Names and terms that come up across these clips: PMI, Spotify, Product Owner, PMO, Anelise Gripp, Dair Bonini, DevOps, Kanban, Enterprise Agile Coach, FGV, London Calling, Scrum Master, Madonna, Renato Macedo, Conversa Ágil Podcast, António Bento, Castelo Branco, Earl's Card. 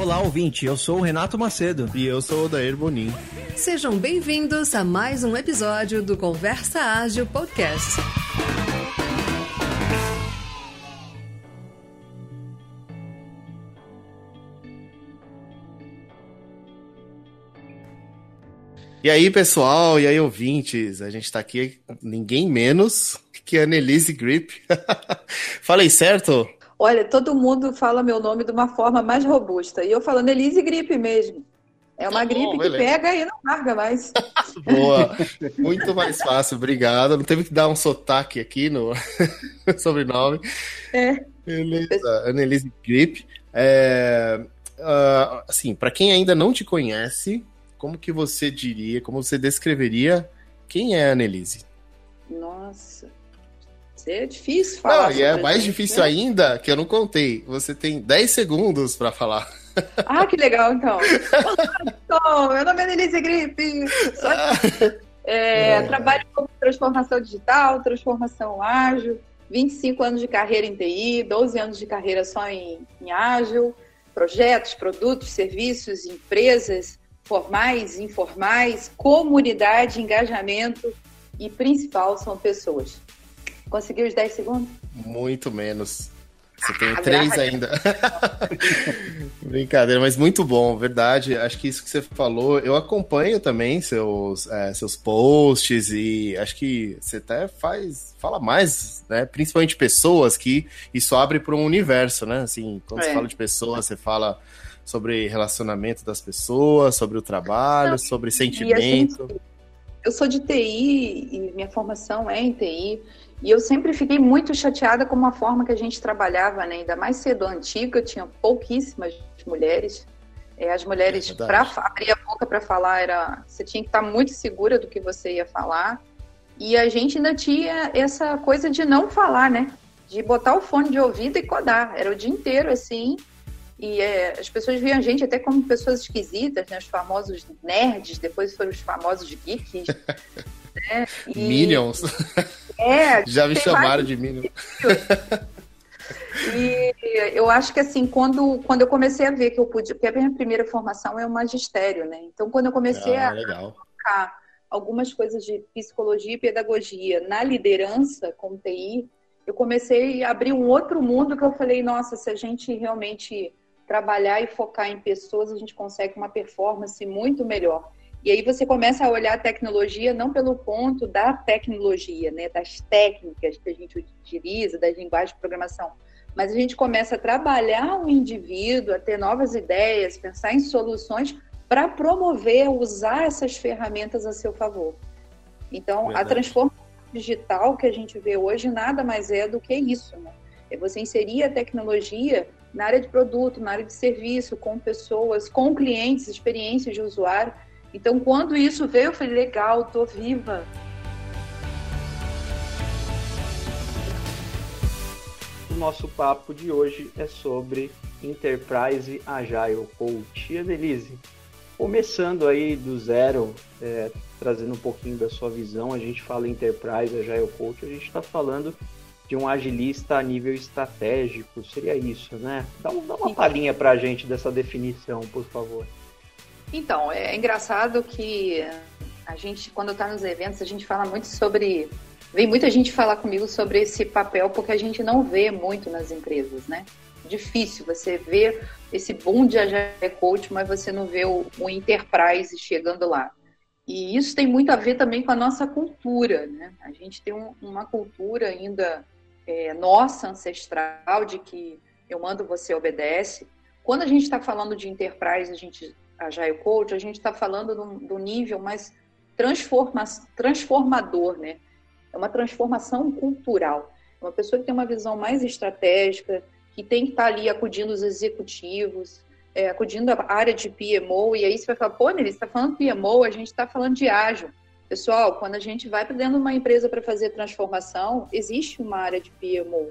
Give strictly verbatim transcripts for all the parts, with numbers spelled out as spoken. Olá, ouvinte, eu sou o Renato Macedo. E eu sou o Dair Bonini. Sejam bem-vindos a mais um episódio do Conversa Ágil Podcast. E aí, pessoal, e aí, ouvintes, a gente tá aqui, ninguém menos que Anelise Gripp. Falei certo? Olha, todo mundo fala meu nome de uma forma mais robusta, e eu falo Anelise Gripp mesmo. É uma oh, gripe beleza. Que pega e não larga mais. Boa, muito mais fácil, obrigado. Não teve que dar um sotaque aqui no sobrenome. É. Beleza, Anelise Gripp. É... Uh, assim, pra quem ainda não te conhece... Como que você diria, como você descreveria quem é a Anelise? Nossa, isso é difícil falar. Não, e é mais gente, difícil né? ainda, que eu não contei. Você tem dez segundos para falar. Ah, que legal, então. Olá, meu nome é Anelise Gripp. É, trabalho com transformação digital, transformação ágil, vinte e cinco anos de carreira em T I, doze anos de carreira só em, em ágil, projetos, produtos, serviços, empresas, formais, informais, comunidade, engajamento e principal são pessoas. Conseguiu os dez segundos? Muito menos. Você ah, tem três ainda. Brincadeira, mas muito bom, verdade. Acho que isso que você falou, eu acompanho também seus, é, seus posts e acho que você até faz, fala mais, né? Principalmente pessoas, que isso abre para um universo, né? Assim, quando é. você fala de pessoas, você fala sobre relacionamento das pessoas, sobre o trabalho, sobre sentimento. Gente, eu sou de T I e minha formação é em T I e eu sempre fiquei muito chateada com a forma que a gente trabalhava, né? Ainda mais cedo antiga, tinha pouquíssimas mulheres. É, as mulheres, é para abrir a boca para falar, era, você tinha que estar muito segura do que você ia falar e a gente ainda tinha essa coisa de não falar, né? De botar o fone de ouvido e codar. Era o dia inteiro assim. E é, as pessoas viam a gente até como pessoas esquisitas, né? Os famosos nerds, depois foram os famosos geeks. Né? E... Minions. É, já me chamaram de Minions. E eu acho que assim, quando, quando eu comecei a ver que eu podia... Porque a minha primeira formação é o magistério, né? Então, quando eu comecei ah, a legal. colocar algumas coisas de psicologia e pedagogia na liderança com T I, eu comecei a abrir um outro mundo que eu falei, nossa, se a gente realmente... trabalhar e focar em pessoas, a gente consegue uma performance muito melhor. E aí você começa a olhar a tecnologia não pelo ponto da tecnologia, né, das técnicas que a gente utiliza, das linguagens de programação, mas a gente começa a trabalhar o indivíduo, a ter novas ideias, pensar em soluções para promover, usar essas ferramentas a seu favor. Então, Verdade. a transformação digital que a gente vê hoje nada mais é do que isso, né? É você inserir a tecnologia na área de produto, na área de serviço, com pessoas, com clientes, experiências de usuário. Então, quando isso veio, eu falei, legal, tô viva. O nosso papo de hoje é sobre Enterprise Agile Coach. Anelise, começando aí do zero, é, trazendo um pouquinho da sua visão, a gente fala Enterprise Agile Coach, a gente está falando... de um agilista a nível estratégico, seria isso, né? Dá, um, dá uma palhinha para a gente dessa definição, por favor. Então, é engraçado que a gente, quando está nos eventos, a gente fala muito sobre... Vem muita gente falar comigo sobre esse papel, porque a gente não vê muito nas empresas, né? Difícil você ver esse boom de Agile Coach, mas você não vê o, o Enterprise chegando lá. E isso tem muito a ver também com a nossa cultura, né? A gente tem um, uma cultura ainda... É, nossa ancestral, de que eu mando, você obedece. Quando a gente está falando de Enterprise, a gente, Agile Coach, a gente está falando do, do nível mais transforma, transformador, né? É uma transformação cultural. Uma pessoa que tem uma visão mais estratégica, que tem que estar tá ali acudindo os executivos, é, acudindo a área de P M O, e aí você vai falar, pô, Nelly, você está falando P M O, a gente está falando de ágil. Pessoal, quando a gente vai para dentro de uma empresa para fazer transformação, existe uma área de P M O,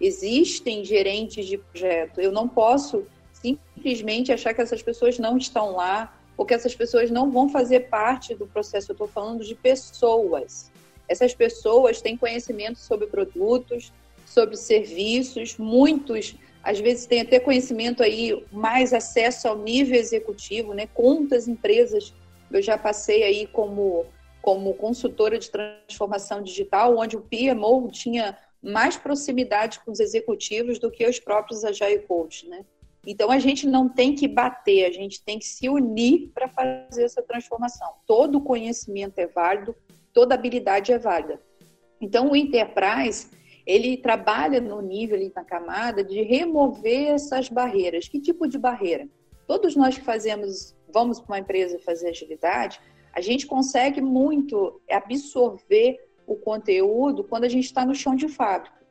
existem gerentes de projeto. Eu não posso simplesmente achar que essas pessoas não estão lá ou que essas pessoas não vão fazer parte do processo. Eu estou falando de pessoas. Essas pessoas têm conhecimento sobre produtos, sobre serviços, muitos, às vezes, têm até conhecimento aí, mais acesso ao nível executivo, né? Quantas empresas eu já passei aí como, como consultora de transformação digital, onde o P M O tinha mais proximidade com os executivos do que os próprios Agile Coaches, né? Então, a gente não tem que bater, a gente tem que se unir para fazer essa transformação. Todo conhecimento é válido, toda habilidade é válida. Então, o Enterprise, ele trabalha no nível, ali, na camada, de remover essas barreiras. Que tipo de barreira? Todos nós que fazemos, vamos para uma empresa fazer agilidade, a gente consegue muito absorver o conteúdo quando a gente está no chão de fábrica.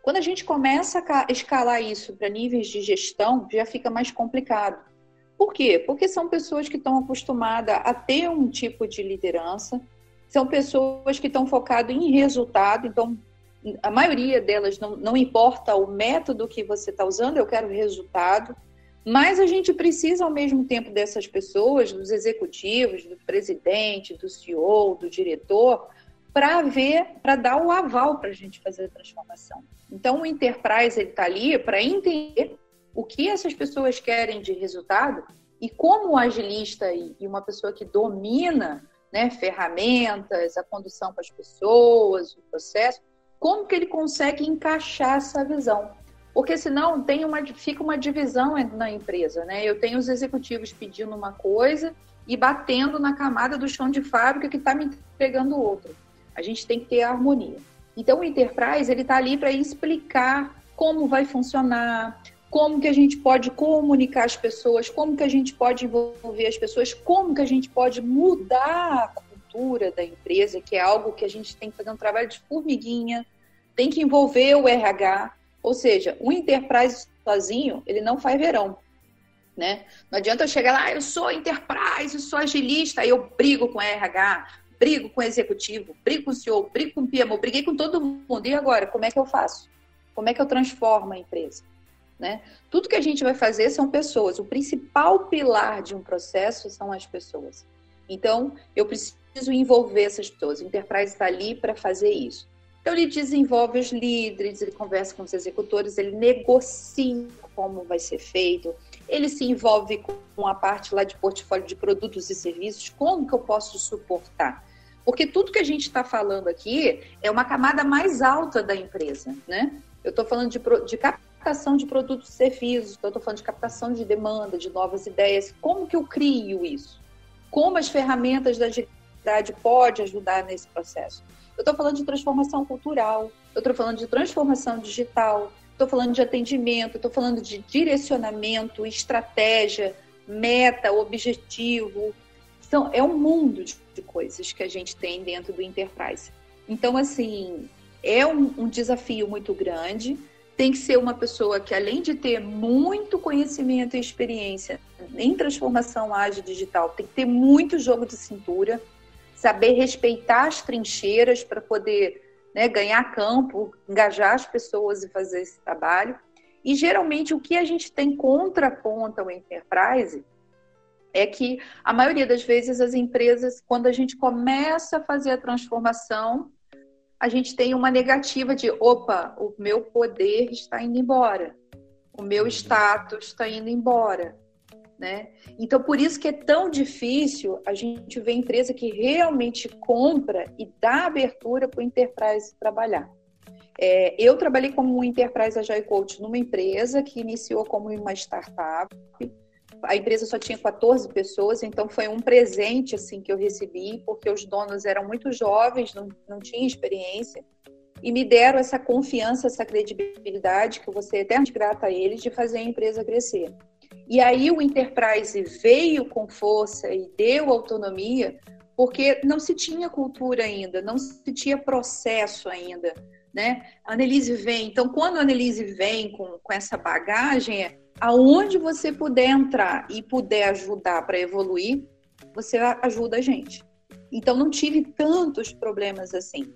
Quando a gente começa a escalar isso para níveis de gestão, já fica mais complicado. Por quê? Porque são pessoas que estão acostumadas a ter um tipo de liderança, são pessoas que estão focadas em resultado, então a maioria delas não, não importa o método que você está usando, eu quero resultado, mas a gente precisa ao mesmo tempo dessas pessoas, dos executivos, do presidente, do C E O, do diretor, para ver, para dar o aval para a gente fazer a transformação. Então, o Enterprise está ali para entender o que essas pessoas querem de resultado e como o agilista e uma pessoa que domina, né, ferramentas, a condução com as pessoas, o processo, como que ele consegue encaixar essa visão. Porque senão tem uma, fica uma divisão na empresa, né? Eu tenho os executivos pedindo uma coisa e batendo na camada do chão de fábrica que está me entregando outra. A gente tem que ter a harmonia. Então, o Enterprise, ele está ali para explicar como vai funcionar, como que a gente pode comunicar as pessoas, como que a gente pode envolver as pessoas, como que a gente pode mudar a cultura da empresa, que é algo que a gente tem que fazer um trabalho de formiguinha, tem que envolver o R H. Ou seja, o Enterprise sozinho, ele não faz verão, né? Não adianta eu chegar lá, ah, eu sou Enterprise, eu sou agilista, aí eu brigo com o R H, brigo com o executivo, brigo com o C E O, brigo com o P M O, briguei com todo mundo. E agora, como é que eu faço? Como é que eu transformo a empresa? Né? Tudo que a gente vai fazer são pessoas. O principal pilar de um processo são as pessoas. Então, eu preciso envolver essas pessoas. O Enterprise está ali para fazer isso. Então, ele desenvolve os líderes, ele conversa com os executores, ele negocia como vai ser feito, ele se envolve com a parte lá de portfólio de produtos e serviços, como que eu posso suportar? Porque tudo que a gente está falando aqui é uma camada mais alta da empresa, né? Eu estou falando de, de captação de produtos e serviços, então eu estou falando de captação de demanda, de novas ideias. Como que eu crio isso? Como as ferramentas da agilidade podem ajudar nesse processo? Eu estou falando de transformação cultural, eu estou falando de transformação digital, estou falando de atendimento, estou falando de direcionamento, estratégia, meta, objetivo. Então, é um mundo de coisas que a gente tem dentro do Enterprise. Então, assim, é um, um desafio muito grande. Tem que ser uma pessoa que, além de ter muito conhecimento e experiência em transformação ágil digital, tem que ter muito jogo de cintura, saber respeitar as trincheiras para poder, né, ganhar campo, engajar as pessoas e fazer esse trabalho. E, geralmente, o que a gente tem contraponto ao Enterprise é que, a maioria das vezes, as empresas, quando a gente começa a fazer a transformação, a gente tem uma negativa de, opa, o meu poder está indo embora, o meu status está indo embora, né? Então, por isso que é tão difícil a gente ver empresa que realmente compra e dá abertura para o Enterprise trabalhar. É, eu trabalhei como um Enterprise Agile Coach numa empresa que iniciou como uma startup. A empresa só tinha quatorze pessoas, então foi um presente assim, que eu recebi, porque os donos eram muito jovens, não, não tinham experiência, e me deram essa confiança, essa credibilidade, que eu vou ser eternamente grata a eles, de fazer a empresa crescer. E aí o Enterprise veio com força e deu autonomia, porque não se tinha cultura ainda, não se tinha processo ainda, né? A Anelise vem, então quando a Anelise vem com, com essa bagagem, aonde você puder entrar e puder ajudar para evoluir, você ajuda a gente. Então não tive tantos problemas assim.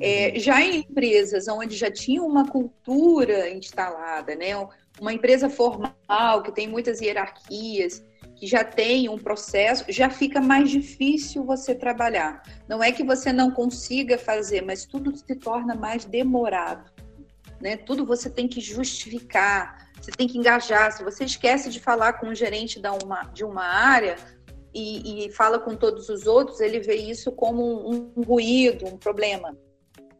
É, já em empresas onde já tinha uma cultura instalada, né? Uma empresa formal, que tem muitas hierarquias, que já tem um processo, já fica mais difícil você trabalhar. Não é que você não consiga fazer, mas tudo se torna mais demorado. né? Tudo você tem que justificar, você tem que engajar. Se você esquece de falar com o gerente da uma, de uma área e, e fala com todos os outros, ele vê isso como um, um ruído, um problema.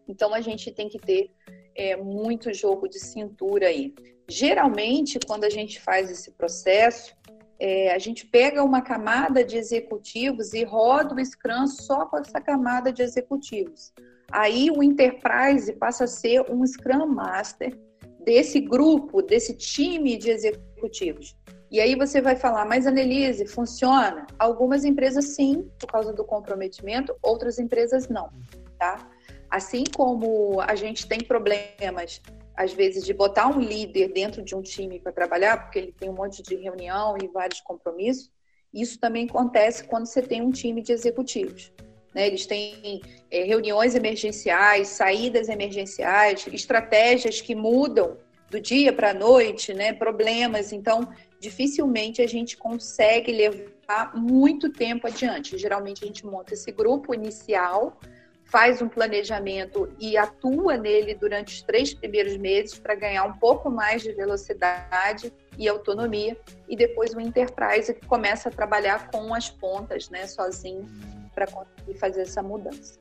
Então, a gente tem que ter é, muito jogo de cintura aí. Geralmente, quando a gente faz esse processo, é, a gente pega uma camada de executivos e roda o Scrum só com essa camada de executivos. Aí o Enterprise passa a ser um Scrum Master desse grupo, desse time de executivos. E aí você vai falar, mas Anelise, funciona? Algumas empresas sim, por causa do comprometimento, outras empresas não, tá? Assim como a gente tem problemas, às vezes, de botar um líder dentro de um time para trabalhar, porque ele tem um monte de reunião e vários compromissos, isso também acontece quando você tem um time de executivos. Né? Eles têm é, reuniões emergenciais, saídas emergenciais, estratégias que mudam do dia para a noite, né? Problemas. Então, dificilmente a gente consegue levar muito tempo adiante. Geralmente, a gente monta esse grupo inicial, faz um planejamento e atua nele durante os três primeiros meses para ganhar um pouco mais de velocidade e autonomia, e depois o Enterprise que começa a trabalhar com as pontas, né, sozinho, para conseguir fazer essa mudança.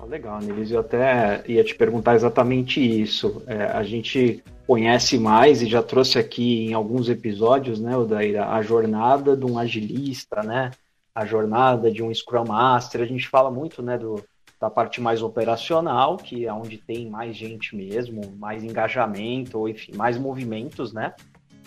Ah, legal, Anelise, eu até ia te perguntar exatamente isso. É, a gente conhece mais e já trouxe aqui em alguns episódios, né, Odaira, a jornada de um agilista, né, a jornada de um Scrum Master. A gente fala muito, né, do da parte mais operacional, que é onde tem mais gente mesmo, mais engajamento, enfim, mais movimentos, né?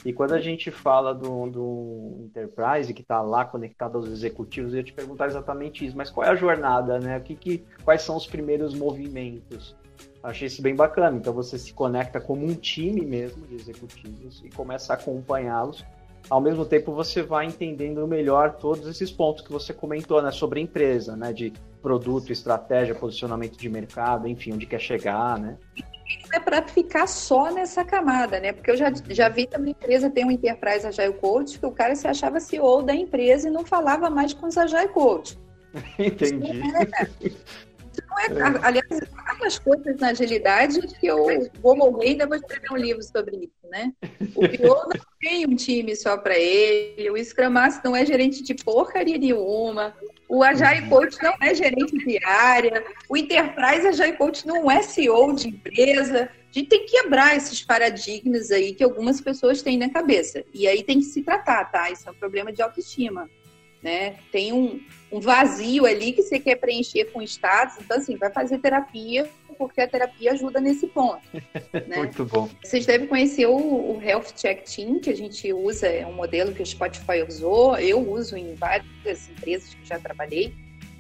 E quando a gente fala do, do Enterprise, que está lá conectado aos executivos, eu ia te perguntar exatamente isso, mas qual é a jornada, né? O que, que, quais são os primeiros movimentos? Achei isso bem bacana. Então, você se conecta como um time mesmo de executivos e começa a acompanhá-los. Ao mesmo tempo, você vai entendendo melhor todos esses pontos que você comentou, né, sobre a empresa, né, de produto, estratégia, posicionamento de mercado, enfim, onde quer chegar, né? É para ficar só nessa camada, né? Porque eu já, já vi também empresa tem um Enterprise Agile Coach que o cara se achava C E O da empresa e não falava mais com os Agile Coach. Entendi. Isso não é, não é, é. Aliás, várias coisas na agilidade que eu vou morrer e ainda vou escrever um livro sobre isso, né? O pior não tem um time só para ele, o Scrum Master não é gerente de porcaria nenhuma, o Agile Coach não é gerente de área, o Enterprise Agile Coach não é C E O de empresa. A gente tem que quebrar esses paradigmas aí que algumas pessoas têm na cabeça. E aí tem que se tratar, tá? Isso é um problema de autoestima, né? Tem um, um vazio ali que você quer preencher com status. Então, assim, vai fazer terapia, porque a terapia ajuda nesse ponto. Né? Muito bom. Vocês devem conhecer o, o Health Check Team, que a gente usa, é um modelo que o Spotify usou, eu uso em várias empresas que já trabalhei.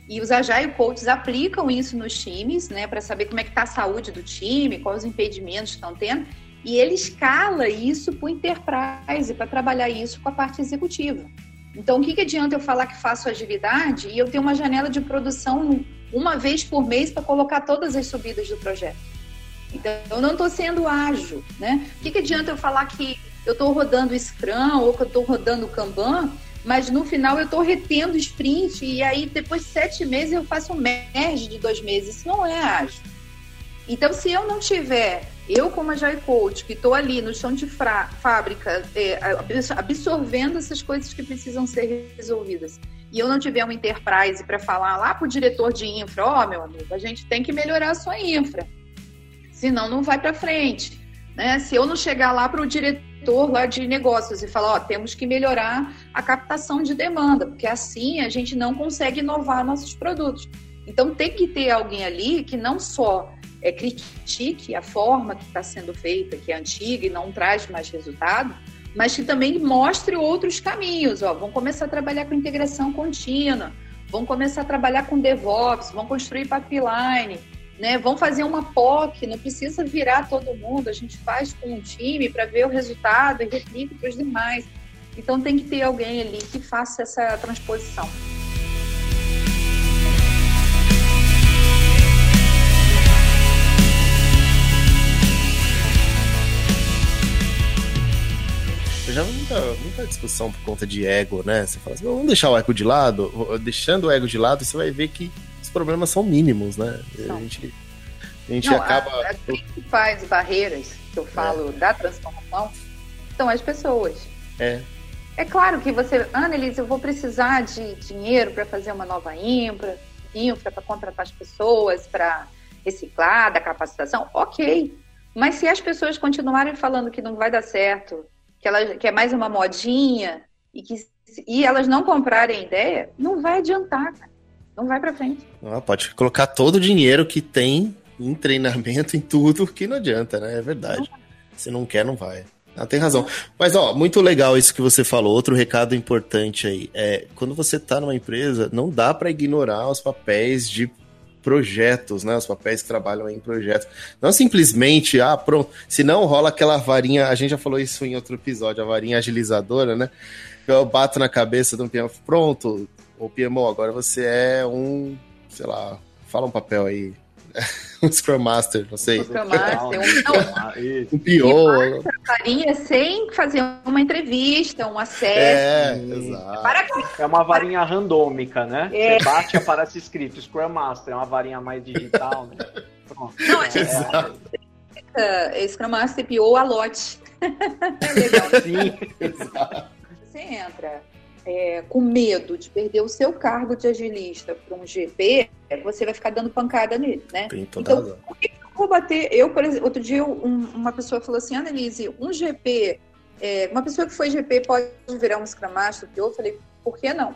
E os Agile Coaches aplicam isso nos times, né, para saber como é que está a saúde do time, quais os impedimentos que estão tendo. E ele escala isso para o Enterprise, para trabalhar isso com a parte executiva. Então, o que, que adianta eu falar que faço agilidade e eu tenho uma janela de produção uma vez por mês para colocar todas as subidas do projeto? Então, eu não estou sendo ágil, né? O que, que adianta eu falar que eu estou rodando Scrum ou que eu estou rodando Kanban, mas no final eu estou retendo sprint e aí depois de sete meses eu faço um merge de dois meses? Isso não é ágil. Então, se eu não tiver, eu como a Jai Coach, que estou ali no chão de fra- fábrica, é, absorvendo essas coisas que precisam ser resolvidas, e eu não tiver um Enterprise para falar lá para o diretor de infra, ó, oh, meu amigo, a gente tem que melhorar a sua infra, senão não vai para frente. Né? Se eu não chegar lá para o diretor lá de negócios e falar, ó, oh, temos que melhorar a captação de demanda, porque assim a gente não consegue inovar nossos produtos. Então, tem que ter alguém ali que não só é, critique a forma que está sendo feita, que é antiga e não traz mais resultado, mas que também mostre outros caminhos. Ó, vão começar a trabalhar com integração contínua, vão começar a trabalhar com DevOps, vão construir pipeline, né? Vão fazer uma P O C, não precisa virar todo mundo, a gente faz com um time para ver o resultado e replica para os demais. Então, tem que ter alguém ali que faça essa transposição. Já muita, muita discussão por conta de ego, né? Você fala assim, vamos deixar o ego de lado. Deixando o ego de lado, você vai ver que os problemas são mínimos, né? Não. A gente, a gente não, acaba... A, a gente faz barreiras que eu falo é. da transformação, são as pessoas. É. É claro que você, Anelise, eu vou precisar de dinheiro para fazer uma nova infra, infra para contratar as pessoas, para reciclar, da capacitação, ok. Mas se as pessoas continuarem falando que não vai dar certo, que, elas, que é mais uma modinha e, que, e elas não comprarem a ideia, não vai adiantar, cara. Não vai para frente. Ah, pode colocar todo o dinheiro que tem em treinamento, em tudo, que não adianta, né? É verdade. Não. Se não quer, não vai. Ah, tem razão. Mas, ó, muito legal isso que você falou. Outro recado importante aí é, quando você tá numa empresa, não dá para ignorar os papéis de projetos, né? Os papéis que trabalham em projetos. Não simplesmente, ah, pronto. Senão rola aquela varinha, a gente já falou isso em outro episódio, a varinha agilizadora, né? Eu bato na cabeça do P M O, pronto, ô P M O, agora você é um, sei lá, fala um papel aí. Um Scrum Master, não sei. Um Scrum Master, um, um P O. Varinha sem fazer uma entrevista, um acesso. É, e... exato. Para que... é uma varinha randômica, né? É. Você bate e aparece escrito Scrum Master, é uma varinha mais digital, né? Pronto. Não, é, exato. É... Scrum Master, P O, a lote. É legal. Sim, exato. Você entra é, com medo de perder o seu cargo de agilista para um G P, você vai ficar dando pancada nele, né? Tem toda então, por que eu vou bater? Eu, por exemplo, outro dia um, uma pessoa falou assim, Anelise, um G P, é, uma pessoa que foi G P pode virar um Scrum Master? Eu falei, por que não?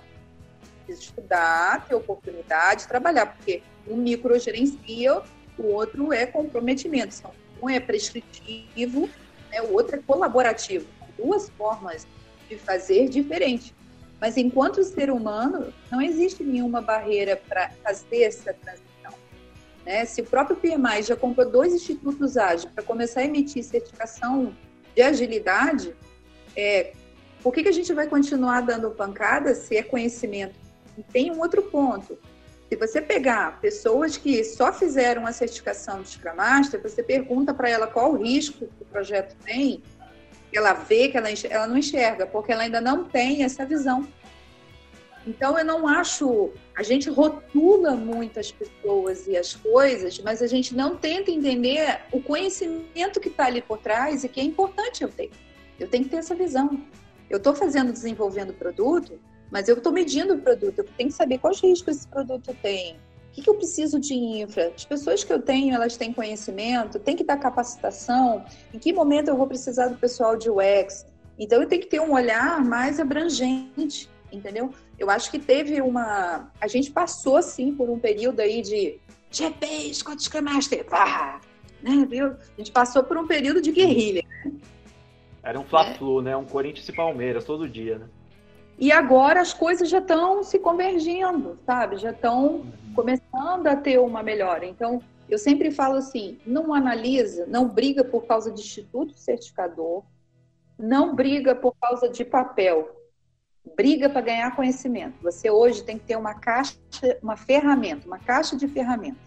Preciso estudar, ter oportunidade, trabalhar, porque um micro gerencia, o outro é comprometimento. Então, um é prescritivo, né, o outro é colaborativo. Duas formas de fazer diferente. Mas enquanto ser humano, não existe nenhuma barreira para fazer essa transição. Né? Se o próprio P M I já comprou dois institutos ágeis para começar a emitir certificação de agilidade, é, por que, que a gente vai continuar dando pancada se é conhecimento? E tem um outro ponto. Se você pegar pessoas que só fizeram a certificação de Scrum Master, você pergunta para ela qual o risco que o projeto tem, ela vê que ela, enxerga, ela não enxerga, porque ela ainda não tem essa visão. Então, eu não acho... A gente rotula muito as pessoas e as coisas, mas a gente não tenta entender o conhecimento que está ali por trás e que é importante eu ter. Eu tenho que ter essa visão. Eu estou fazendo, desenvolvendo produto, mas eu estou medindo o produto. Eu tenho que saber quais riscos esse produto tem. O que, que eu preciso de infra? As pessoas que eu tenho, elas têm conhecimento, tem que dar capacitação, em que momento eu vou precisar do pessoal de U X? Então, eu tenho que ter um olhar mais abrangente, entendeu? Eu acho que teve uma... A gente passou, sim, por um período aí de G P, Scott Scrum Master, pá, né, viu? A gente passou por um período de guerrilha. Era um fla-flu, é. né? Um Corinthians e Palmeiras, todo dia, né? E agora as coisas já estão se convergindo, sabe? Já estão começando a ter uma melhora. Então, eu sempre falo assim, não analisa, não briga por causa de instituto certificador, não briga por causa de papel, briga para ganhar conhecimento. Você hoje tem que ter uma caixa, uma ferramenta, uma caixa de ferramentas.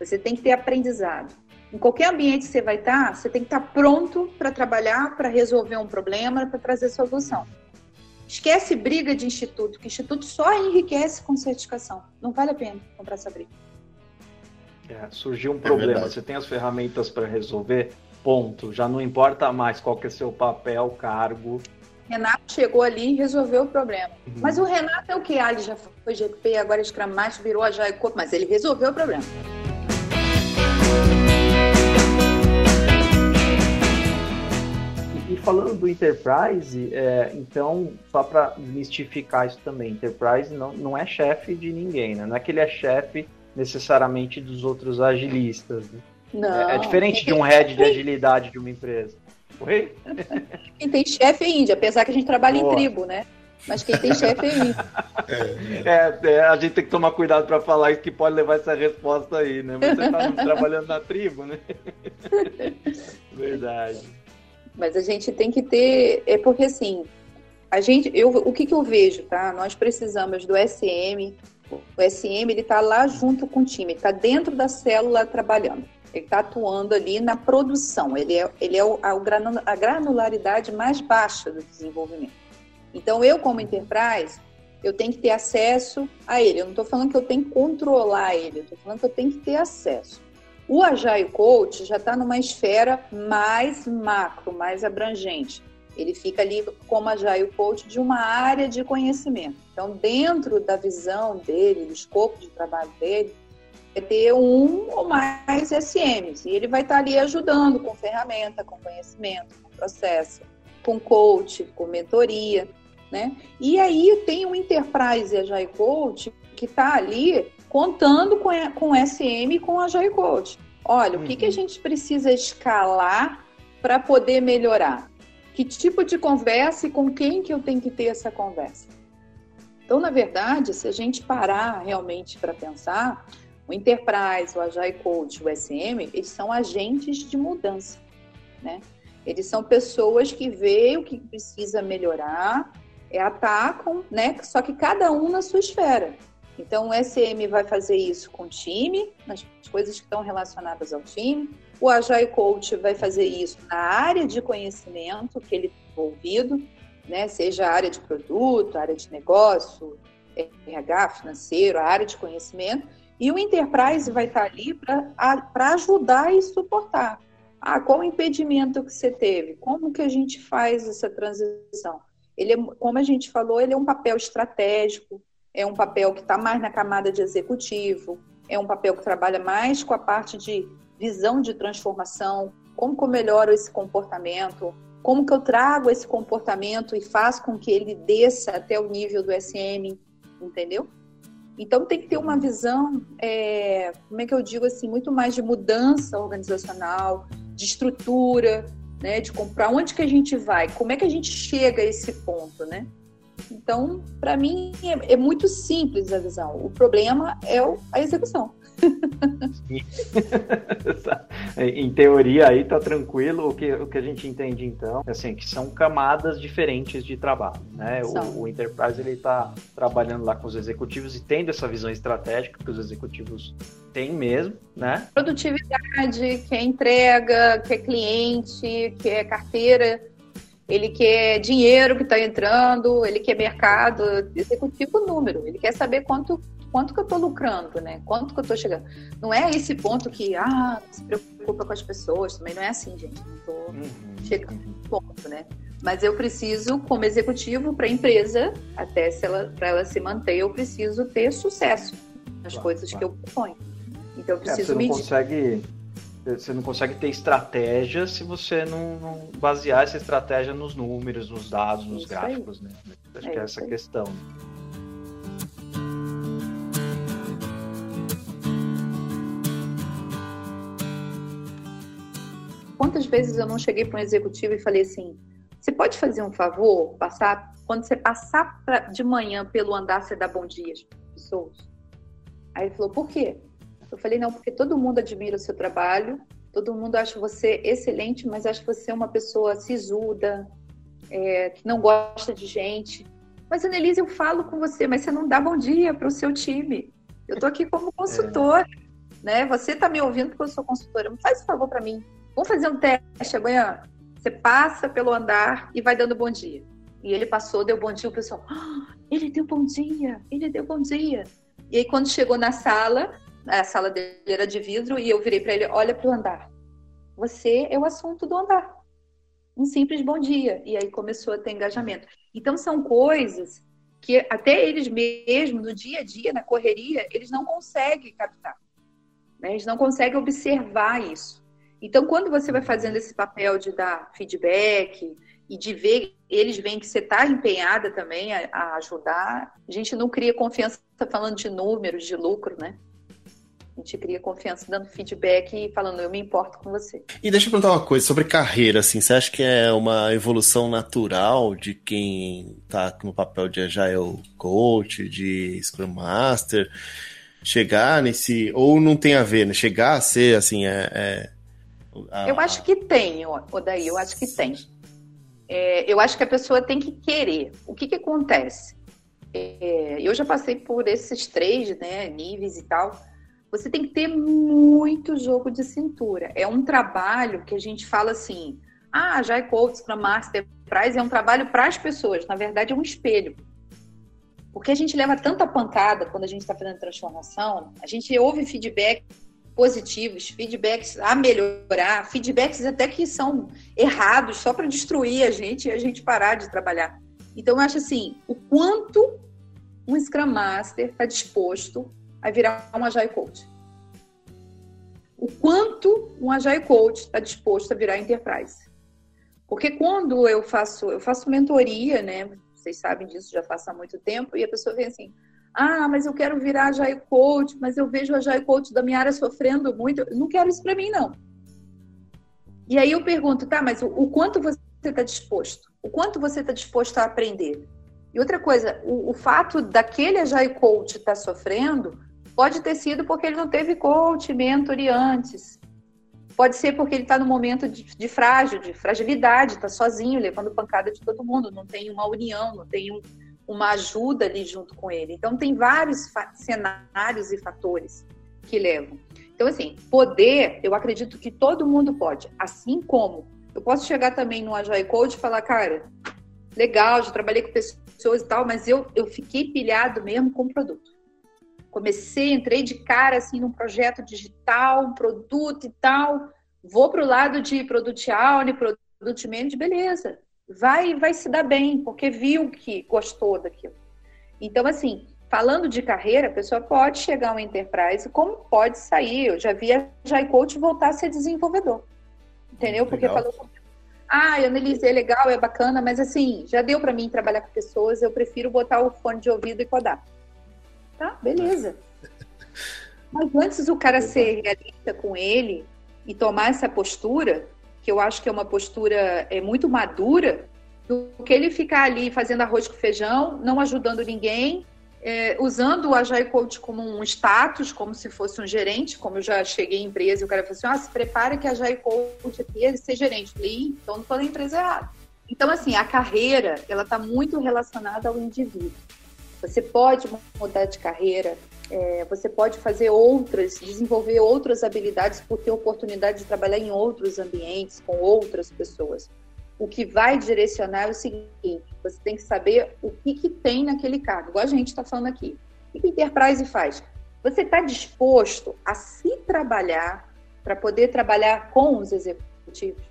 Você tem que ter aprendizado. Em qualquer ambiente que você vai estar, você tem que estar pronto para trabalhar, para resolver um problema, para trazer solução. Esquece briga de instituto, que instituto só enriquece com certificação. Não vale a pena comprar essa briga. É, surgiu um problema, é você tem as ferramentas para resolver, ponto. Já não importa mais qual que é seu papel, cargo. Renato chegou ali e resolveu o problema. Uhum. Mas o Renato é o que? Ah, ele já foi G P, agora é Scrum Master, virou a Agile Coach, mas ele resolveu o problema. E falando do Enterprise, é, então, só para mistificar isso também, Enterprise não, não é chefe de ninguém, né? Não é que ele é chefe necessariamente dos outros agilistas. Né? Não. É, é diferente de um head de agilidade de uma empresa. Oi? Quem tem chefe é índio, apesar que a gente trabalha Boa. em tribo, né? Mas quem tem chefe é índio. É, é, a gente tem que tomar cuidado para falar isso, que pode levar essa resposta aí, né? Mas você está trabalhando na tribo, né? Verdade. Mas a gente tem que ter... É porque, assim, a gente, eu, o que, que eu vejo, tá? Nós precisamos do S M. O S M, ele está lá junto com o time. Ele está dentro da célula trabalhando. Ele está atuando ali na produção. Ele é, ele é o, a granularidade mais baixa do desenvolvimento. Então, eu, como Enterprise, eu tenho que ter acesso a ele. Eu não estou falando que eu tenho que controlar ele. Eu estou falando que eu tenho que ter acesso. O Agile Coach já está numa esfera mais macro, mais abrangente. Ele fica ali como Agile Coach de uma área de conhecimento. Então, dentro da visão dele, do escopo de trabalho dele, é ter um ou mais S Ms. E ele vai estar ali ajudando com ferramenta, com conhecimento, com processo, com coach, com mentoria, né? E aí tem o Enterprise Agile Coach que está ali contando com, com S M e com Agile Coach. Olha, uhum. o que, que a gente precisa escalar para poder melhorar? Que tipo de conversa e com quem que eu tenho que ter essa conversa? Então, na verdade, se a gente parar realmente para pensar, o Enterprise, o Agile Coach, o S M, eles são agentes de mudança, né? Eles são pessoas que veem o que precisa melhorar, atacam, né? Só que cada um na sua esfera. Então, o S M vai fazer isso com o time, nas coisas que estão relacionadas ao time. O Agile Coach vai fazer isso na área de conhecimento que ele está envolvido, né? Seja a área de produto, a área de negócio, R H, financeiro, a área de conhecimento. E o Enterprise vai estar ali para ajudar e suportar. Ah, qual o impedimento que você teve? Como que a gente faz essa transição? Ele é, como a gente falou, ele é um papel estratégico, é um papel que está mais na camada de executivo, é um papel que trabalha mais com a parte de visão de transformação, como que eu melhoro esse comportamento, como que eu trago esse comportamento e faço com que ele desça até o nível do S M, entendeu? Então, tem que ter uma visão, é, como é que eu digo assim, muito mais de mudança organizacional, de estrutura, né, de para onde que a gente vai, como é que a gente chega a esse ponto, né? Então, para mim, é, é muito simples a visão. O problema é o, a execução. Em teoria, aí tá tranquilo. O que, o que a gente entende, então, é assim, que são camadas diferentes de trabalho, né? O, o Enterprise, ele tá trabalhando lá com os executivos e tendo essa visão estratégica que os executivos têm mesmo, né? Produtividade, que é entrega, que é cliente, que é carteira, ele quer dinheiro que tá entrando, ele quer mercado, executivo número, ele quer saber quanto... Quanto que eu estou lucrando, né? Quanto que eu estou chegando? Não é esse ponto que, ah, se preocupa com as pessoas, também não é assim, gente. Não estou uhum. chegando nesse ponto, né? Mas eu preciso, como executivo, para a empresa, até para ela se manter, eu preciso ter sucesso nas claro, coisas claro. que eu proponho. Então, eu preciso é, você medir. Não consegue, você não consegue ter estratégia se você não, não basear essa estratégia nos números, nos dados, nos isso gráficos, aí. Né? Acho é que é essa aí. Questão. Quantas vezes eu não cheguei para um executivo e falei assim, você pode fazer um favor, passar, quando você passar pra, de manhã pelo andar, você dá bom dia às pessoas? Aí ele falou, por quê? Eu falei, não, porque todo mundo admira o seu trabalho, todo mundo acha você excelente, mas acha você uma pessoa sisuda, é, que não gosta de gente. Mas, Anelise, eu falo com você, mas você não dá bom dia para o seu time. Eu estou aqui como consultora, é. né? Você está me ouvindo porque eu sou consultora, mas faz um favor para mim. Vamos fazer um teste amanhã? Você passa pelo andar e vai dando bom dia. E ele passou, deu bom dia, o pessoal... Ah, ele deu bom dia, ele deu bom dia. E aí, quando chegou na sala, a sala dele era de vidro, e eu virei para ele, olha para o andar. Você é o assunto do andar. Um simples bom dia. E aí começou a ter engajamento. Então, são coisas que até eles mesmos, no dia a dia, na correria, eles não conseguem captar. Né? Eles não conseguem observar isso. Então, quando você vai fazendo esse papel de dar feedback e de ver, eles veem que você está empenhada também a, a ajudar, a gente não cria confiança falando de números, de lucro, né? A gente cria confiança dando feedback e falando, eu me importo com você. E deixa eu perguntar uma coisa sobre carreira, assim, você acha que é uma evolução natural de quem está no papel de Agile Coach, de Scrum Master, chegar nesse, ou não tem a ver, né? Chegar a ser, assim, é... é... Eu acho que tem, Odaí, eu acho que tem. É, eu acho que a pessoa tem que querer. O que que acontece? É, eu já passei por esses três, né, níveis e tal. Você tem que ter muito jogo de cintura. É um trabalho que a gente fala assim, ah, Agile Coach, Scrum Master, Enterprise, é um trabalho para as pessoas. Na verdade, é um espelho. Porque a gente leva tanta pancada quando a gente está fazendo transformação, a gente ouve feedback positivos, feedbacks a melhorar, feedbacks até que são errados só para destruir a gente e a gente parar de trabalhar. Então, eu acho assim, o quanto um Scrum Master está disposto a virar um Agile Coach. O quanto um Agile Coach está disposto a virar Enterprise. Porque quando eu faço, eu faço mentoria, né? Vocês sabem disso, já faço há muito tempo, e a pessoa vem assim, ah, mas eu quero virar Agile Coach, mas eu vejo a Agile Coach da minha área sofrendo muito, eu não quero isso para mim, não. E aí eu pergunto, tá, mas o, o quanto você está disposto? O quanto você está disposto a aprender? E outra coisa, o, o fato daquele Agile Coach estar tá sofrendo pode ter sido porque ele não teve coach, mentor antes. Pode ser porque ele está num momento de, de frágil, de fragilidade, está sozinho, levando pancada de todo mundo, não tem uma união, não tem um, uma ajuda ali junto com ele. Então, tem vários fa- cenários e fatores que levam. Então, assim, poder, eu acredito que todo mundo pode, assim como eu posso chegar também no Agile Coach e falar, cara, legal, já trabalhei com pessoas e tal, mas eu, eu fiquei pilhado mesmo com o produto. Comecei, entrei de cara, assim, num projeto digital, um produto e tal. Vou pro lado de Product Owner, Product Manager, beleza. Vai, vai se dar bem, porque viu que gostou daquilo. Então, assim, falando de carreira, a pessoa pode chegar a uma Enterprise, como pode sair. Eu já vi a Agile Coach voltar a ser desenvolvedor. Entendeu? Porque legal. Falou... Ah, eu analisei, legal, é bacana, mas assim, já deu pra mim trabalhar com pessoas, eu prefiro botar o fone de ouvido e codar. Tá, beleza. Mas antes o cara ser realista com ele e tomar essa postura, que eu acho que é uma postura é, muito madura, do que ele ficar ali fazendo arroz com feijão, não ajudando ninguém, é, usando o Agile Coach como um status, como se fosse um gerente, como eu já cheguei em empresa e o cara falou assim, ah, se prepara que a Agile Coach aqui é ser gerente. Eu falei, então não estou na empresa errada. Então, assim, a carreira, ela está muito relacionada ao indivíduo. Você pode mudar de carreira, é, você pode fazer outras, desenvolver outras habilidades por ter oportunidade de trabalhar em outros ambientes, com outras pessoas. O que vai direcionar é o seguinte, você tem que saber o que, que tem naquele cargo, igual a gente está falando aqui. O que a Enterprise faz? Você está disposto a se trabalhar para poder trabalhar com os executivos?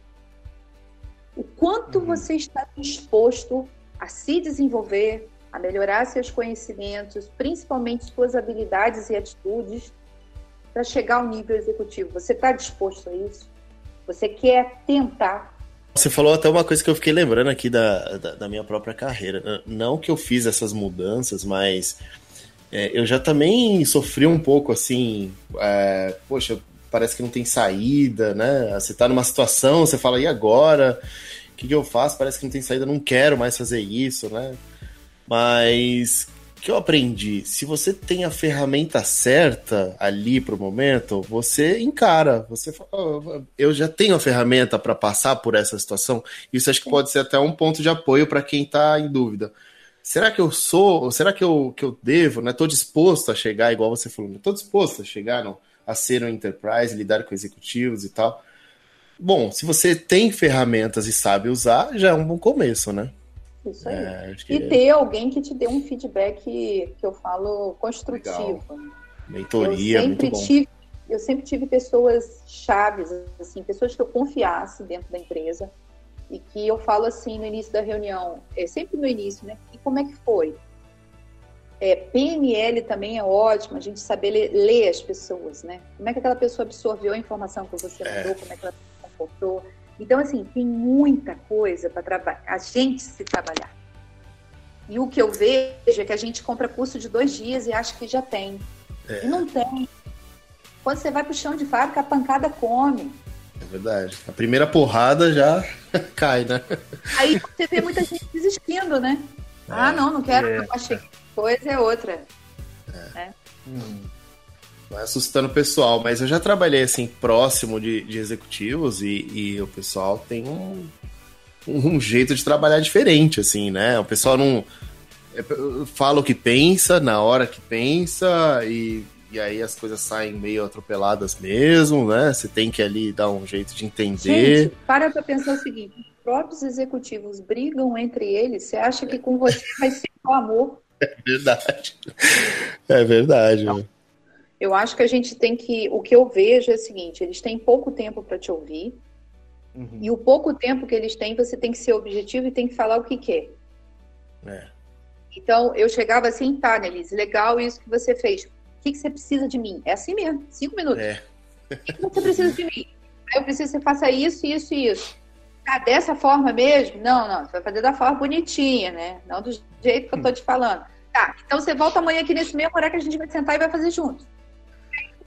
O quanto você está disposto a se desenvolver, a melhorar seus conhecimentos, principalmente suas habilidades e atitudes, para chegar ao nível executivo. Você está disposto a isso? Você quer tentar? Você falou até uma coisa que eu fiquei lembrando aqui da, da, da minha própria carreira. Não que eu fiz essas mudanças, mas é, eu já também sofri um pouco assim, é, poxa, parece que não tem saída, né? Você está numa situação, você fala, e agora? O que, que eu faço? Parece que não tem saída, não quero mais fazer isso, né? Mas o que eu aprendi? Se você tem a ferramenta certa ali para o momento, você encara. Você fala, oh, eu já tenho a ferramenta para passar por essa situação. Isso acho que pode ser até um ponto de apoio para quem está em dúvida. Será que eu sou? Será que eu, que eu devo? Estou disposto a chegar, igual você falou. Estou disposto a chegar não, a ser um enterprise, lidar com executivos e tal. Bom, se você tem ferramentas e sabe usar, já é um bom começo, né? Isso aí. É, que... E ter alguém que te dê um feedback que eu falo construtivo. Legal. Mentoria, eu sempre muito bom. Tive, eu sempre tive pessoas chaves, assim, pessoas que eu confiasse dentro da empresa e que eu falo assim no início da reunião, é sempre no início, né? E como é que foi? É, P N L também é ótimo, a gente saber ler, ler as pessoas, né? Como é que aquela pessoa absorveu a informação que você mandou, é. Como é que ela se comportou. Então, assim, tem muita coisa para trabalhar, a gente se trabalhar. E o que eu vejo é que a gente compra curso de dois dias e acha que já tem. É. E não tem. Quando você vai pro chão de fábrica, a pancada come. É verdade. A primeira porrada já cai, né? Aí você vê muita gente desistindo, né? É. Ah, não, não quero. É. Achei que coisa é outra. É. É. Hum. Vai assustando o pessoal, mas eu já trabalhei assim próximo de, de executivos e, e o pessoal tem um, um jeito de trabalhar diferente, assim, né? O pessoal não é, fala o que pensa na hora que pensa e, e aí as coisas saem meio atropeladas mesmo, né? Você tem que ali dar um jeito de entender. Gente, para pra pensar o seguinte, os próprios executivos brigam entre eles, você acha que com você vai ser o amor. É verdade, é verdade, não. Eu acho que a gente tem que... O que eu vejo é o seguinte, eles têm pouco tempo para te ouvir. Uhum. E o pouco tempo que eles têm, você tem que ser objetivo e tem que falar o que quer. É. Então, eu chegava assim, tá, Anelise, legal isso que você fez. O que, que você precisa de mim? É assim mesmo, cinco minutos. É. O que, que você precisa de mim? Eu preciso que você faça isso, isso e isso. Ah, dessa forma mesmo? Não, não, você vai fazer da forma bonitinha, né? Não do jeito que eu tô te falando. Tá, então você volta amanhã aqui nesse mesmo horário que a gente vai sentar e vai fazer junto.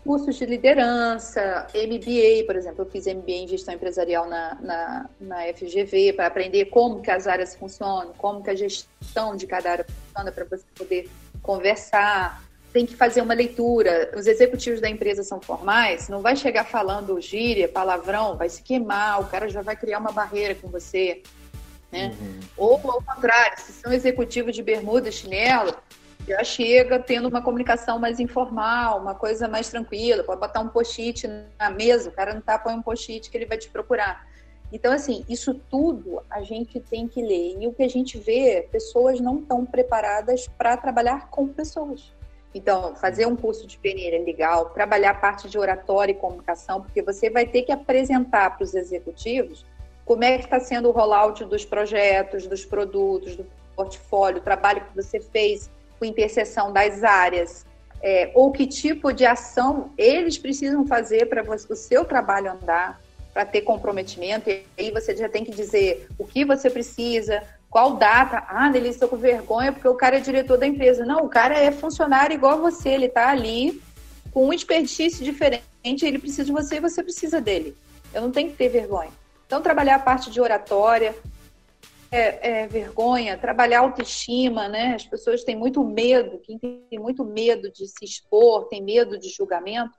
Cursos de liderança, M B A, por exemplo, eu fiz M B A em gestão empresarial na, na, na F G V para aprender como que as áreas funcionam, como que a gestão de cada área funciona para você poder conversar. Tem que fazer uma leitura. Os executivos da empresa são formais, não vai chegar falando gíria, palavrão, vai se queimar, o cara já vai criar uma barreira com você, né? Uhum. Ou ao contrário, se são executivos de bermuda e chinelo, já chega tendo uma comunicação mais informal, uma coisa mais tranquila, pode botar um post-it na mesa, o cara não tá, põe um post-it que ele vai te procurar. Então, assim, isso tudo a gente tem que ler. E o que a gente vê, pessoas não estão preparadas para trabalhar com pessoas. Então, fazer um curso de peneira é legal, trabalhar a parte de oratória e comunicação, porque você vai ter que apresentar para os executivos como é que está sendo o rollout dos projetos, dos produtos, do portfólio, o trabalho que você fez, com interseção das áreas, é, ou que tipo de ação eles precisam fazer para o seu trabalho andar, para ter comprometimento. E aí você já tem que dizer o que você precisa, qual data. Ah, Anelise, estou com vergonha porque o cara é diretor da empresa. Não, o cara é funcionário igual a você, ele está ali com um expertise diferente, ele precisa de você e você precisa dele. Eu não tenho que ter vergonha. Então, trabalhar a parte de oratória, É, é, vergonha, trabalhar autoestima, né? As pessoas têm muito medo, quem tem muito medo de se expor, tem medo de julgamento,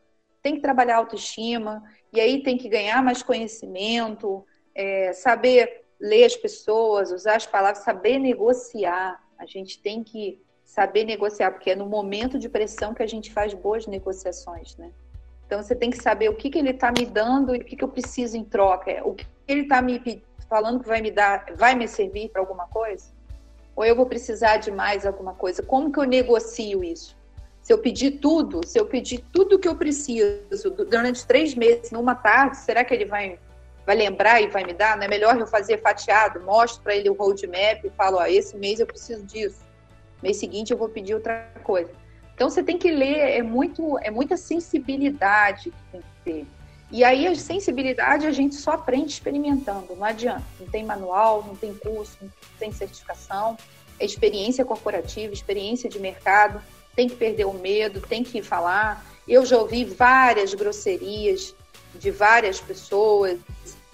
tem que trabalhar autoestima, e aí tem que ganhar mais conhecimento, é, saber ler as pessoas, usar as palavras, saber negociar. A gente tem que saber negociar, porque é no momento de pressão que a gente faz boas negociações, né? Então, você tem que saber o que, que ele está me dando e o que, que eu preciso em troca, o que ele está me pedindo, falando que vai me dar, vai me servir para alguma coisa? Ou eu vou precisar de mais alguma coisa? Como que eu negocio isso? Se eu pedir tudo, se eu pedir tudo que eu preciso durante três meses, numa tarde, será que ele vai, vai lembrar e vai me dar? Não é melhor eu fazer fatiado, mostro para ele o roadmap e falo, ó, esse mês eu preciso disso, mês seguinte eu vou pedir outra coisa. Então você tem que ler, é, muito, é muita sensibilidade que tem que ter. E aí a sensibilidade a gente só aprende experimentando, não adianta. Não tem manual, não tem curso, não tem certificação, é experiência corporativa, experiência de mercado, tem que perder o medo, tem que falar. Eu já ouvi várias grosserias de várias pessoas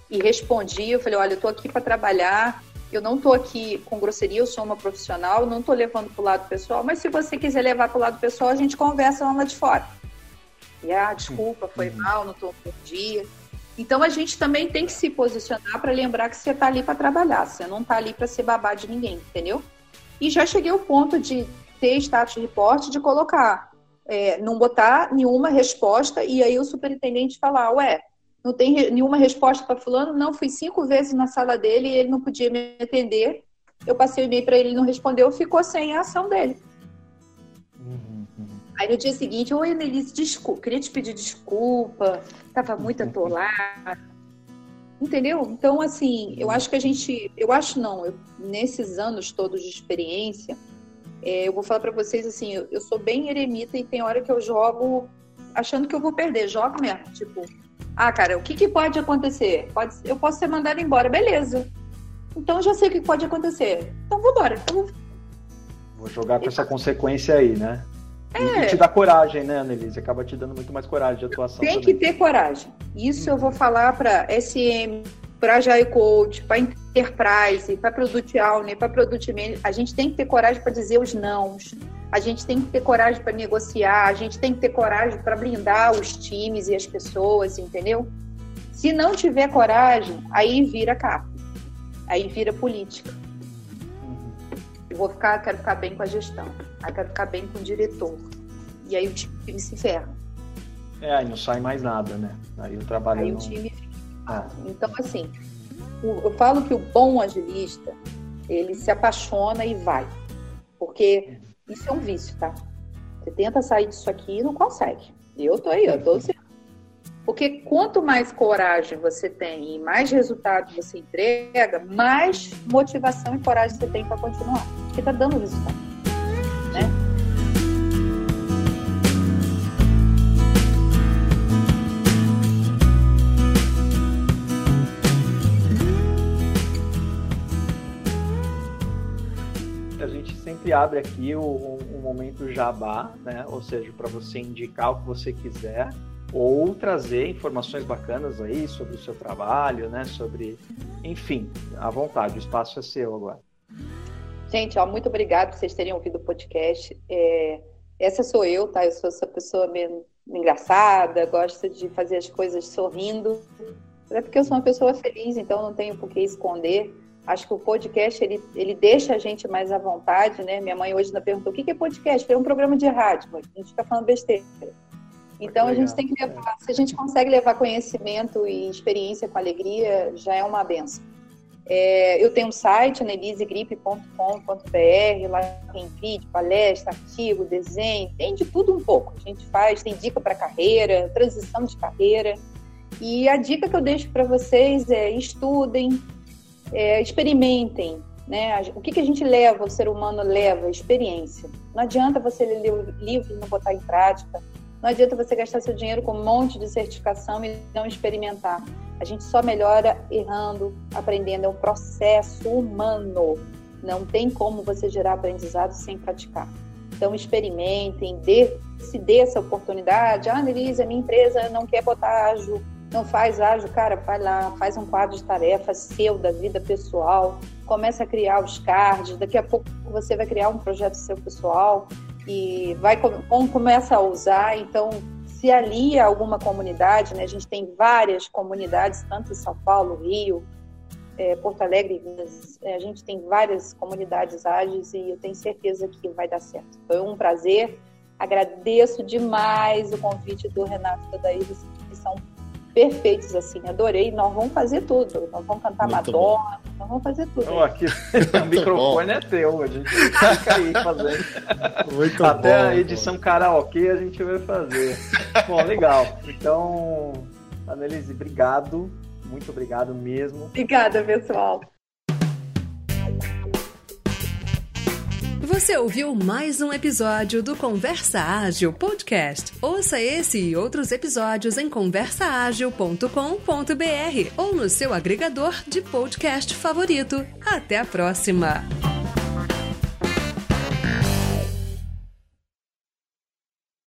e respondi, eu falei, olha, eu estou aqui para trabalhar, eu não estou aqui com grosseria, eu sou uma profissional, não estou levando para o lado pessoal, mas se você quiser levar para o lado pessoal, a gente conversa lá de fora. E, ah, desculpa, foi mal, não estou com dia. Então, a gente também tem que se posicionar para lembrar que você está ali para trabalhar, você não está ali para ser babá de ninguém, entendeu? E já cheguei ao ponto de ter status report, de colocar, é, não botar nenhuma resposta, e aí o superintendente falar, ué, não tem re- nenhuma resposta para fulano? Não, fui cinco vezes na sala dele e ele não podia me atender, eu passei o e-mail para ele, ele não respondeu, ficou sem a ação dele. Aí no dia seguinte, oi Anelise, desculpa, queria te pedir desculpa, estava muito atolada, entendeu? Então, assim, eu acho que a gente, eu acho não, eu, nesses anos todos de experiência, é, eu vou falar para vocês assim, eu, eu sou bem eremita e tem hora que eu jogo achando que eu vou perder, jogo mesmo, tipo, ah cara, o que, que pode acontecer? Pode, eu posso ser mandada embora, beleza, então já sei o que pode acontecer, então vou embora. Então... Vou jogar com essa consequência aí, né? É. E te dá coragem, né, Anelise? Acaba te dando muito mais coragem de atuação. Tem também que ter coragem. Isso eu vou falar para S M, para Agile Coach, para Enterprise, para Product Owner, para Product Manager. A gente tem que ter coragem para dizer os nãos. A gente tem que ter coragem para negociar. A gente tem que ter coragem para blindar os times e as pessoas, entendeu? Se não tiver coragem, aí vira capa. Aí vira política. Eu vou ficar, quero ficar bem com a gestão. Aí quero ficar bem com o diretor. E aí o time se ferra. É, aí não sai mais nada, né? Aí o trabalho aí não... o time fica... ah. Então, assim, eu falo que o bom agilista, ele se apaixona e vai. Porque isso é um vício, tá? Você tenta sair disso aqui e não consegue. E eu tô aí, ó, doze anos. Porque quanto mais coragem você tem e mais resultado você entrega, mais motivação e coragem você tem para continuar. Porque tá dando resultado, né? A gente sempre abre aqui o, o momento jabá, né? Ou seja, para você indicar o que você quiser ou trazer informações bacanas aí sobre o seu trabalho, né? Sobre, enfim, à vontade, o espaço é seu agora. Gente, ó, muito obrigada por vocês terem ouvido o podcast. É, essa sou eu, tá? Eu sou essa pessoa meio engraçada, gosto de fazer as coisas sorrindo, é porque eu sou uma pessoa feliz, então não tenho por que esconder. Acho que o podcast, ele, ele deixa a gente mais à vontade, né? Minha mãe hoje ainda perguntou, o que é podcast? É um programa de rádio, a gente fica falando besteira. Então, a gente tem que levar, se a gente consegue levar conhecimento e experiência com alegria, já é uma benção. É, eu tenho um site, anelise gripe ponto com ponto b r, lá tem vídeo, palestra, artigo, desenho, tem de tudo um pouco. A gente faz, tem dica para carreira, transição de carreira. E a dica que eu deixo para vocês é estudem, é, experimentem, né? O que, que a gente leva, o ser humano leva? Experiência. Não adianta você ler o livro e não botar em prática. Não adianta você gastar seu dinheiro com um monte de certificação e não experimentar. A gente só melhora errando, aprendendo. É um processo humano. Não tem como você gerar aprendizado sem praticar. Então, experimentem, dê, se dê essa oportunidade. Ah, Anelise, a minha empresa não quer botar ágil, não faz ágil. Cara, vai lá, faz um quadro de tarefas seu, da vida pessoal. Começa a criar os cards. Daqui a pouco você vai criar um projeto seu pessoal. E vai, começa a usar, então se alia a alguma comunidade, né? A gente tem várias comunidades, tanto em São Paulo, Rio, é, Porto Alegre, a gente tem várias comunidades ágeis e eu tenho certeza que vai dar certo. Foi um prazer, agradeço demais o convite do Renato e da Dair, que são perfeitos, assim, adorei. Nós vamos fazer tudo, nós vamos cantar muito Madonna, bom. Nós vamos fazer tudo. Não, aqui, o microfone bom. É teu, a gente fica aí fazendo. Muito até bom, a edição bom. Karaokê a gente vai fazer. Bom, legal. Então, Anelise, obrigado, muito obrigado mesmo. Obrigada, pessoal. Você ouviu mais um episódio do Conversa Ágil Podcast. Ouça esse e outros episódios em conversa ágil ponto com ponto b r ou no seu agregador de podcast favorito. Até a próxima!